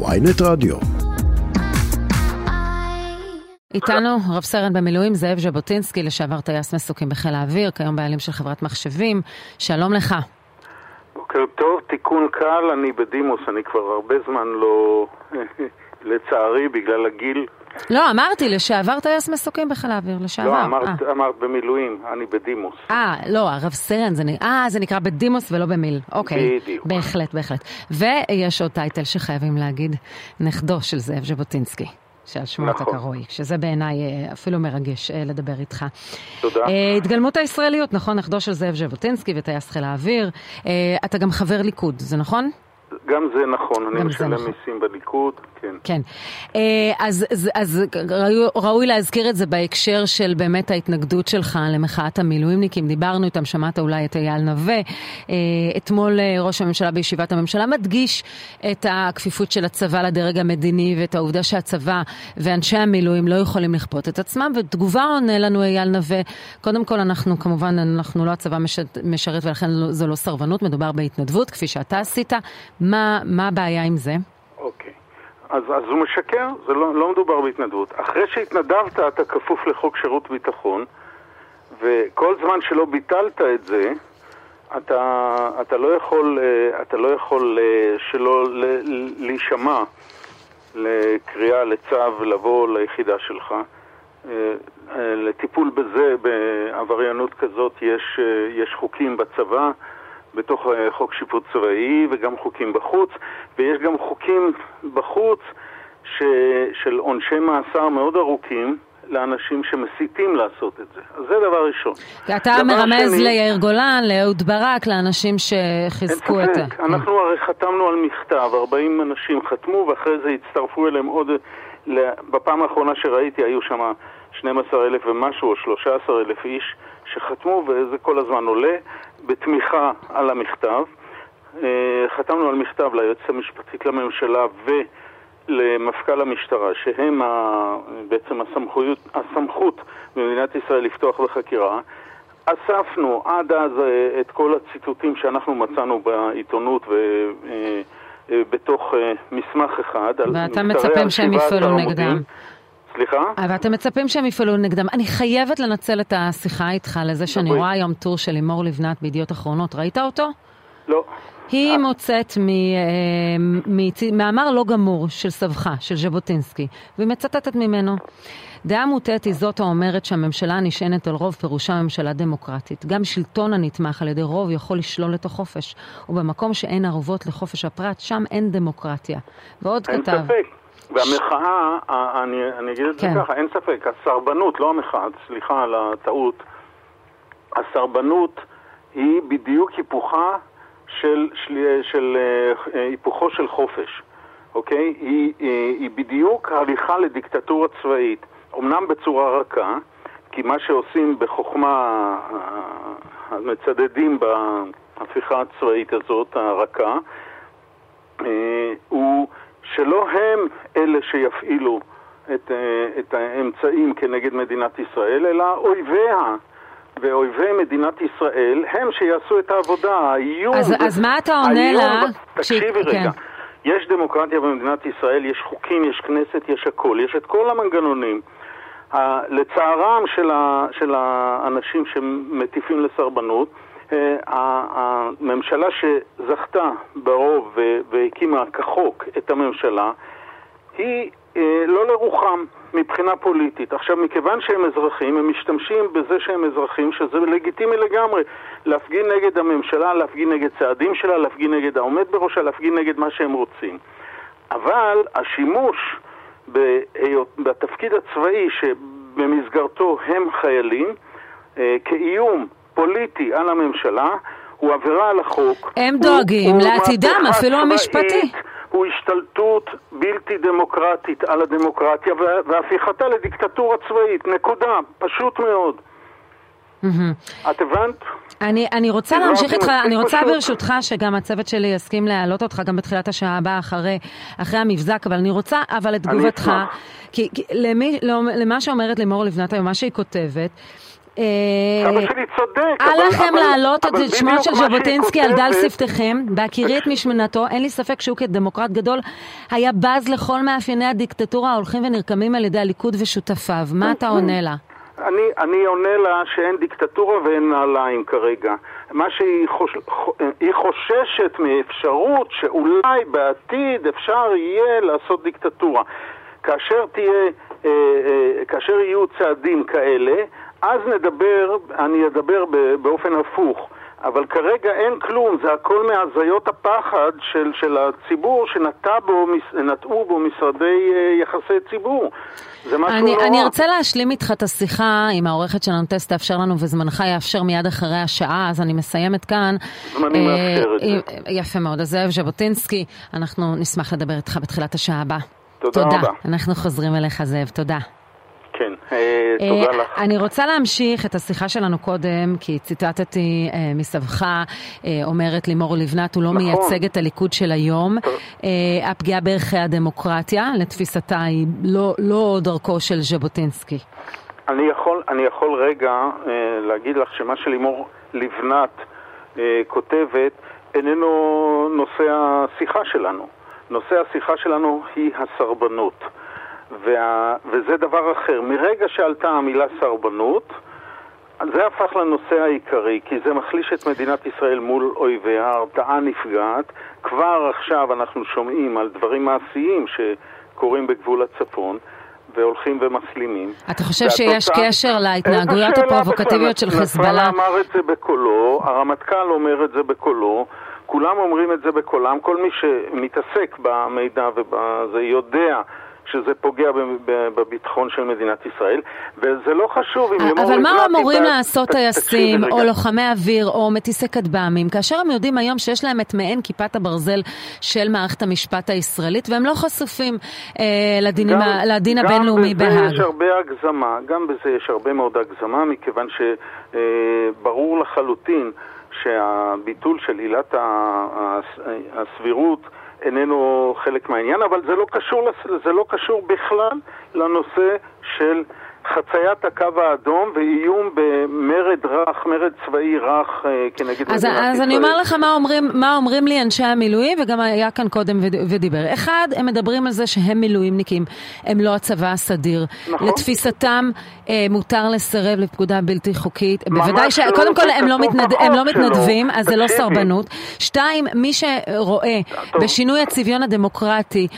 ויינט רדיו. איתנו רב סרן במילואים זאב ז'בוטינסקי, לשעבר טייס מסוקים בחיל האוויר, כיום בעלים של חברת מחשבים. שלום לך. בוקר טוב, תיקון קל, אני בדימוס, אני כבר הרבה זמן לא, לצערי, בגלל הגיל. לא, אמרתי, לשעבר טייס מסוקים בחיל האוויר, לשעבר. לא, אמרת במילואים, אני בדימוס. לא, הרב סרן, זה נקרא בדימוס ולא במיל. אוקיי, בדיוק. בהחלט, בהחלט. ויש עוד טייטל שחייבים להגיד, נכדו של זאב ז'בוטינסקי. שעל שמו אתה קרוי, שזה בעיניי אפילו מרגש לדבר איתך. תודה. התגלמות הישראליות, נכון? נכדו של זאב ז'בוטינסקי וטייס חיל האוויר. אתה גם חבר ליכוד, זה נכון? גם זה נכון, אני משלם מיסים בליכוד, כן. כן. אז ראוי להזכיר את זה בהקשר של באמת ההתנגדות שלך למחאת המילואימניקים. דיברנו איתם, שמעת אולי את אייל נווה. אתמול ראש הממשלה בישיבת הממשלה מדגיש את הכפיפות של הצבא לדרג המדיני ואת העובדה שהצבא ואנשי המילואים לא יכולים לכפות את עצמם. ותגובה עונה לנו אייל נווה. קודם כל אנחנו כמובן, אנחנו לא הצבא משרת ולכן זו לא סרבנות, מדובר בהתנדבות כפי שאתה עשית. מה הבעיה עם זה? אוקיי. אז הוא משקר, זה לא מדובר בהתנדבות. אחרי שהתנדבת אתה כפוף לחוק שירות ביטחון, וכל זמן שלא ביטלת את זה, אתה לא יכול שלא להישמע לקריאה לצו לבוא ליחידה שלך. לטיפול בזה, בעבריינות כזאת, יש חוקים בצבא, בתוך חוק שיפוט צבאי וגם חוקים בחוץ, ויש גם חוקים בחוץ של עונשי מאסר מאוד ארוכים לאנשים שמסיתים לעשות את זה. אז זה דבר ראשון. אתה מרמז ליאיר גולן, לאהוד ברק, לאנשים שחיזקו את זה. אנחנו הרי חתמנו על מכתב, 40 אנשים חתמו ואחרי זה הצטרפו אליהם עוד, בפעם האחרונה שראיתי היו שם 12,000 ומשהו או 13,000 איש שחתמו, וזה כל הזמן עולה בתמיכה על המכתב. חתמנו על מכתב ליועצת המשפטית לממשלה ולמפכ"ל המשטרה, שהם בעצם הסמכות במדינת ישראל לפתוח בחקירה. אספנו עד אז את כל הציטוטים שאנחנו מצאנו בעיתונות בתוך מסמך אחד. ואתה מצפים שהם יפעלו נגדם. סליחה? אבל אתם מצפים שהם יפעלו נגדם. אני חייבת לנצל את השיחה איתך לזה שאני רואה היום טור של לימור לבנת בידיעות אחרונות. ראית אותו? לא. היא מוצאת מאמר לא גמור של סבך, של ז'בוטינסקי, ומצטטת ממנו. דעה מוטעת היא זאת האומרת שהממשלה נשענת על רוב, פירושה ממשלה דמוקרטית. גם שלטון הנתמך על ידי רוב יכול לשלול את החופש. ובמקום שאין ערובות לחופש הפרט, שם אין דמוקרטיה. ועוד כתב... והמחאה, אני אגיד את זה ככה, אין ספק, הסרבנות, לא המחאה, סליחה על הטעות, הסרבנות היא בדיוק היפוכה של היפוכו של חופש, אוקיי? היא בדיוק הליכה לדיקטטורה צבאית, אמנם בצורה רכה, כי מה שעושים בחוכמה, מצדדים בהפיכה הצבאית הזאת, הרכה, הוא... שלא הם אלה שיפעילו את האמצעים כנגד מדינת ישראל, אלא אויביה ואויבי מדינת ישראל הם שיעשו את העבודה. אז מה אתה עונה לה? תקשיבי רגע. יש דמוקרטיה במדינת ישראל, יש חוקים, יש כנסת, יש הכל, יש את כל המנגנונים. לצערם של האנשים שמטיפים לסרבנות, הממשלה שזכתה ברוב והקימה כחוק את הממשלה היא לא לרוחם מבחינה פוליטית. עכשיו, מכיוון שהם אזרחים, הם משתמשים בזה שהם אזרחים, שזה לגיטימי לגמרי, להפגין נגד הממשלה, להפגין נגד צעדים שלה, להפגין נגד העומד בראשה, להפגין נגד מה שהם רוצים. אבל השימוש בתפקיד הצבאי שבמסגרתו הם חיילים כאיום פוליטי על הממשלה, הוא עבירה על החוק. הם דואגים לעתידם, אפילו המשפטי. הוא השתלטות בלתי דמוקרטית על הדמוקרטיה, והפיכתה לדיקטטורה צבאית. נקודה. פשוט מאוד. את הבנת? אני רוצה להמשיך איתך, אני רוצה ברשותך שגם הצוות שלי יסכים להעלות אותך גם בתחילת השעה הבאה אחרי המבזק, אבל אני רוצה, אבל לתגובתך, כי למה שאומרת לימור לבנת היום, מה שהיא כותבת, כמה שאני צודק. אל לכם להעלות את שמו של ז'בוטינסקי על דל שפתיכם, בהכירי את משמנתו, אין לי ספק שהוא כדמוקרט גדול היה בז לכל מאפייני הדיקטטורה ההולכים ונרקמים על ידי הליכוד ושותפיו. מה אתה עונה לה? אני עונה לה שאין דיקטטורה ואין נעליים כרגע. מה שהיא חוששת מאפשרות שאולי בעתיד אפשר יהיה לעשות דיקטטורה. כאשר יהיו צעדים כאלה, אז אני אדבר באופן הפוך. אבל כרגע אין כלום, זה הכל מהזיות הפחד של הציבור שנטעו בו משרדי יחסי ציבור. אני ארצה להשלים איתך את השיחה עם העורכת שלנו, טס תאפשר לנו וזמנך יאפשר מיד אחרי השעה, אז אני מסיימת כאן. זמני מאפשר את זה. יפה מאוד, אז זאב ז'בוטינסקי, אנחנו נשמח לדבר איתך בתחילת השעה הבאה. תודה רבה. אנחנו חוזרים אליך זאב, תודה. כן, תודה לך. אני רוצה להמשיך את השיחה שלנו קודם, כי ציטטתי מסבך, אומרת לימור לבנת, הוא לא מייצג את הליכוד של היום. הפגיעה בערכי הדמוקרטיה, לתפיסתה היא לא דרכו של ז'בוטינסקי. אני יכול רגע להגיד לך שמה שלימור לבנת כותבת, איננו נושא השיחה שלנו. נושא השיחה שלנו היא הסרבנות. וזה דבר אחר. מרגע שעלתה המילה סרבנות, זה הפך לנושא העיקרי, כי זה מחליש את מדינת ישראל מול אויביה, ההרתעה נפגעת. כבר עכשיו אנחנו שומעים על דברים מעשיים שקורים בגבול הצפון, והולכים ומסלימים. אתה חושב שיש קשר להתנהגויות הפרובוקטיביות של חיזבאללה? אמר את זה בקולו, הרמטכ"ל אומר את זה בקולו, כולם אומרים את זה בקולם, כל מי שמתעסק במידע ובזה יודע שזה פוגע בביטחון של מדינת ישראל, וזה לא חשוב אם לימור... אבל מה אמורים לעשות טייסים, או לוחמי אוויר, או מטיסי כטב"מים, כאשר הם יודעים היום שיש להם את מעין כיפת הברזל של מערכת המשפט הישראלית, והם לא חשופים לדין הבינלאומי בהאג? גם בזה יש הרבה הגזמה, גם בזה יש הרבה מאוד הגזמה, מכיוון שברור לחלוטין שהביטול של עילת הסבירות איננו חלק מהעניין, אבל זה לא קשור בכלל לנושא של חציית הקו האדום ואיום במרד רך, מרד צבאי רך כנגד... אז אני אומר לך מה אומרים לי אנשי המילואים, וגם היה כאן קודם ודיבר. אחד, הם מדברים על זה שהם מילואימניקים, הם לא הצבא הסדיר. נכון. לתפיסתם מותר לסרב לפקודה בלתי חוקית. בוודאי שקודם כל הם לא מתנדבים, אז זה לא סרבנות. שתיים, מי שרואה בשינוי הצביון הדמוקרטי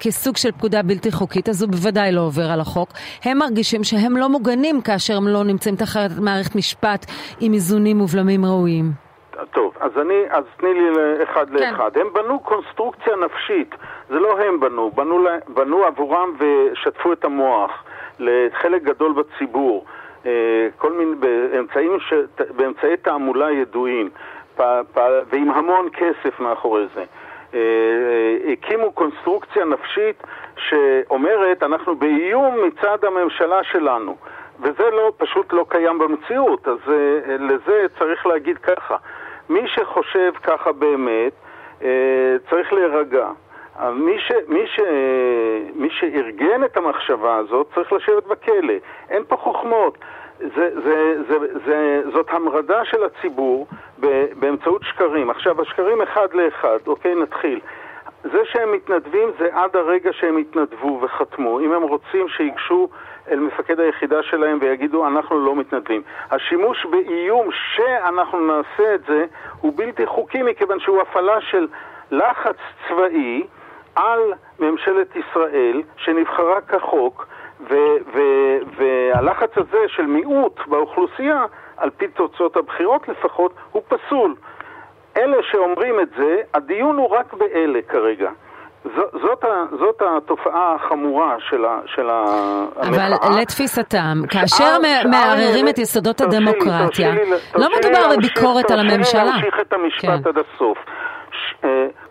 כסוג של פקודה בלתי חוקית, אז הוא בוודאי לא עובר על החוק. הם מרגישים שהם לא מוגנים כאשר הם לא נמצאים תחת מערכת משפט עם איזונים ובלמים ראויים. טוב, אז תני לי אחד לאחד. הם בנו קונסטרוקציה נפשית, זה לא הם בנו עבורם ושטפו את המוח לחלק גדול בציבור, כל מיני באמצעי תעמולה ידועים ועם המון כסף מאחורי זה. הקימו קונסטרוקציה נפשית שאומרת אנחנו באיום מצד הממשלה שלנו, וזה פשוט לא קיים במציאות. אז לזה צריך להגיד ככה, מי שחושב ככה באמת צריך להירגע. מי שארגן את המחשבה הזאת צריך לשבת בכלא. אין פה חוכמות. זאת המרדה של הציבור באמצעות שקרים. עכשיו, השקרים אחד לאחד, אוקיי, נתחיל. זה שהם מתנדבים זה עד הרגע שהם התנדבו וחתמו. אם הם רוצים שיגשו אל מפקד היחידה שלהם ויגידו אנחנו לא מתנדבים. השימוש באיום שאנחנו נעשה את זה הוא בלתי חוקי, מכיוון שהוא הפעלה של לחץ צבאי על ממשלת ישראל שנבחרה כחוק, והלחץ הזה של מיעוט באוכלוסייה, על פי תוצאות הבחירות לפחות, הוא פסול. אלה שאומרים את זה, הדיון הוא רק באלה כרגע. זאת התופעה החמורה של המחאה. אבל לתפיסתם, כאשר מערערים את יסודות הדמוקרטיה, לא מדובר בביקורת על הממשלה. להמשיך את המשפט עד הסוף.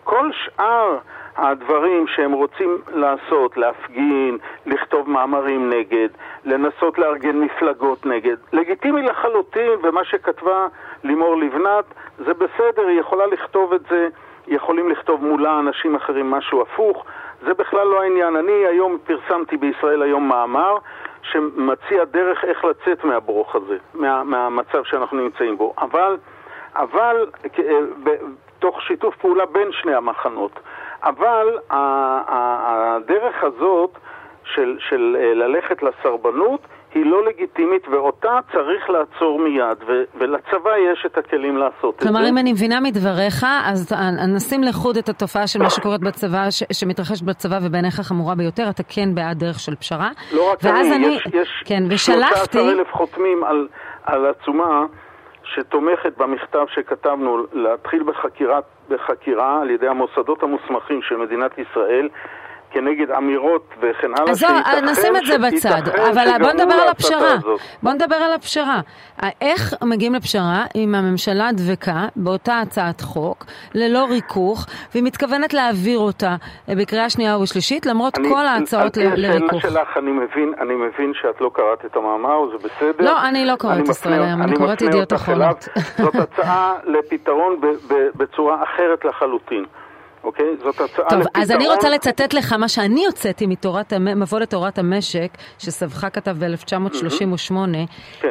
כל שאר הדברים שהם רוצים לעשות, להפגין, לכתוב מאמרים נגד, לנסות לארגן מפלגות נגד, לגיטימי לחלוטין. ומה שכתבה לימור לבנת זה בסדר, היא יכולה לכתוב את זה, יכולים לכתוב מולה אנשים אחרים משהו הפוך, זה בכלל לא העניין. אני היום פרסמתי בישראל היום מאמר שמציע דרך איך לצאת מהברוך הזה, מהמצב שאנחנו נמצאים בו. אבל תוך שיתוף פעולה בין שני המחנות. אבל הדרך הזאת של ללכת לסרבנות היא לא לגיטימית, ואותה צריך לעצור מיד, ולצבא יש את הכלים לעשות את זה. כלומר, אם אני מבינה מדבריך, אז נשים לחוד את התופעה של מה שקורה בצבא, שמתרחש בצבא, ובעיניך חמורה ביותר, אתה כן בעד דרך של פשרה. לא רק אני, יש 13,000 חותמים על עצומה שתומכת במכתב שכתבנו להתחיל בחקירה על ידי המוסדות המוסמכים של מדינת ישראל, כנגד אמירות וכן הלאה. אז נשים את זה בצד, אבל בוא נדבר על הפשרה. איך מגיעים לפשרה אם הממשלה דבקה באותה הצעת חוק, ללא ריכוך, והיא מתכוונת להעביר אותה בקריאה שנייה ושלישית, למרות כל ההצעות לריכוך. אני מבין שאת לא קראת את המאמר, זה בסדר. לא, אני לא קוראת ישראל, אני קוראת ידיעות אחרונות. זאת הצעה לפתרון בצורה אחרת לחלוטין. אוקיי? זאת הצעה לפתרון. טוב, אז אני רוצה לצטט לך מה שאני הוצאתי מבוא לתורת המשק, שסבחה כתב ב-1938,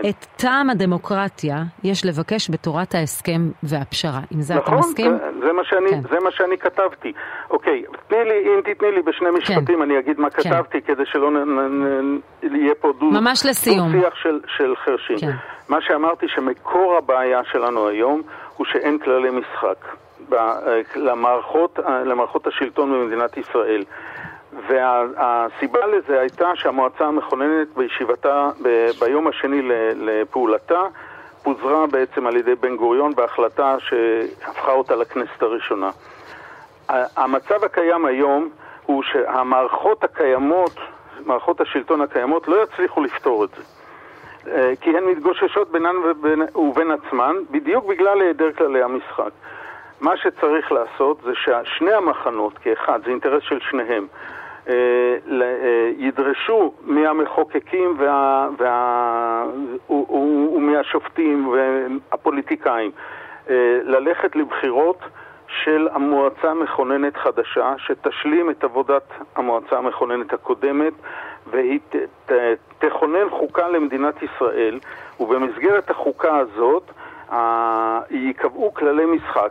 את טעם הדמוקרטיה יש לבקש בתורת ההסכם והפשרה. עם זה אתה מסכים? נכון, זה מה שאני כתבתי. אוקיי, אם תתני לי בשני משפטים, אני אגיד מה כתבתי, כדי שלא יהיה פה דו-שיח של חרשים. מה שאמרתי שמקור הבעיה שלנו היום, הוא שאין כללי משחק. למערכות השלטון במדינת ישראל, והסיבה לזה הייתה שהמועצה המכוננת בישיבתה ביום השני לפעולתה פוזרה בעצם על ידי בן גוריון בהחלטה שהפכה אותה לכנסת הראשונה. המצב הקיים היום הוא שהמערכות הקיימות, מערכות השלטון הקיימות, לא יצליחו לפתור את זה, כי הן מתגוששות בינן ובין עצמן בדיוק בגלל היעדר כללי המשחק. מה שצריך לעשות זה ששני המחנות כאחד, זה אינטרס של שניהם, ידרשו מהמחוקקים ומהשופטים והפוליטיקאים ללכת לבחירות של המועצה מכוננת חדשה, שתשלים את עבודת המועצה מכוננת הקודמת, והיא תכונן חוקה למדינת ישראל, ובמסגרת החוקה הזאת ייקבעו כללי משחק.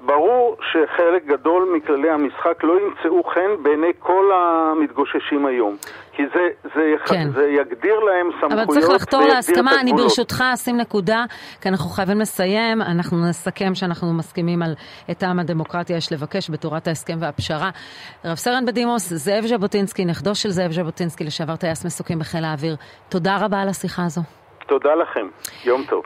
ברור שחלק גדול מכללי המשחק לא ימצאו חן בעיני כל המתגוששים היום, כי זה יגדיר להם סמכויות. אבל צריך לחתור להסכמה. אני ברשותך אשים נקודה, כי אנחנו חייבים לסיים. אנחנו נסכם שאנחנו מסכימים על טעם הדמוקרטיה יש לבקש בתורת ההסכם והפשרה. רב סרן בדימוס זאב ז'בוטינסקי, נכדו של זאב ז'בוטינסקי לשעבר טייס מסוקים בחיל האוויר, תודה רבה על השיחה הזו. תודה לכם, יום טוב.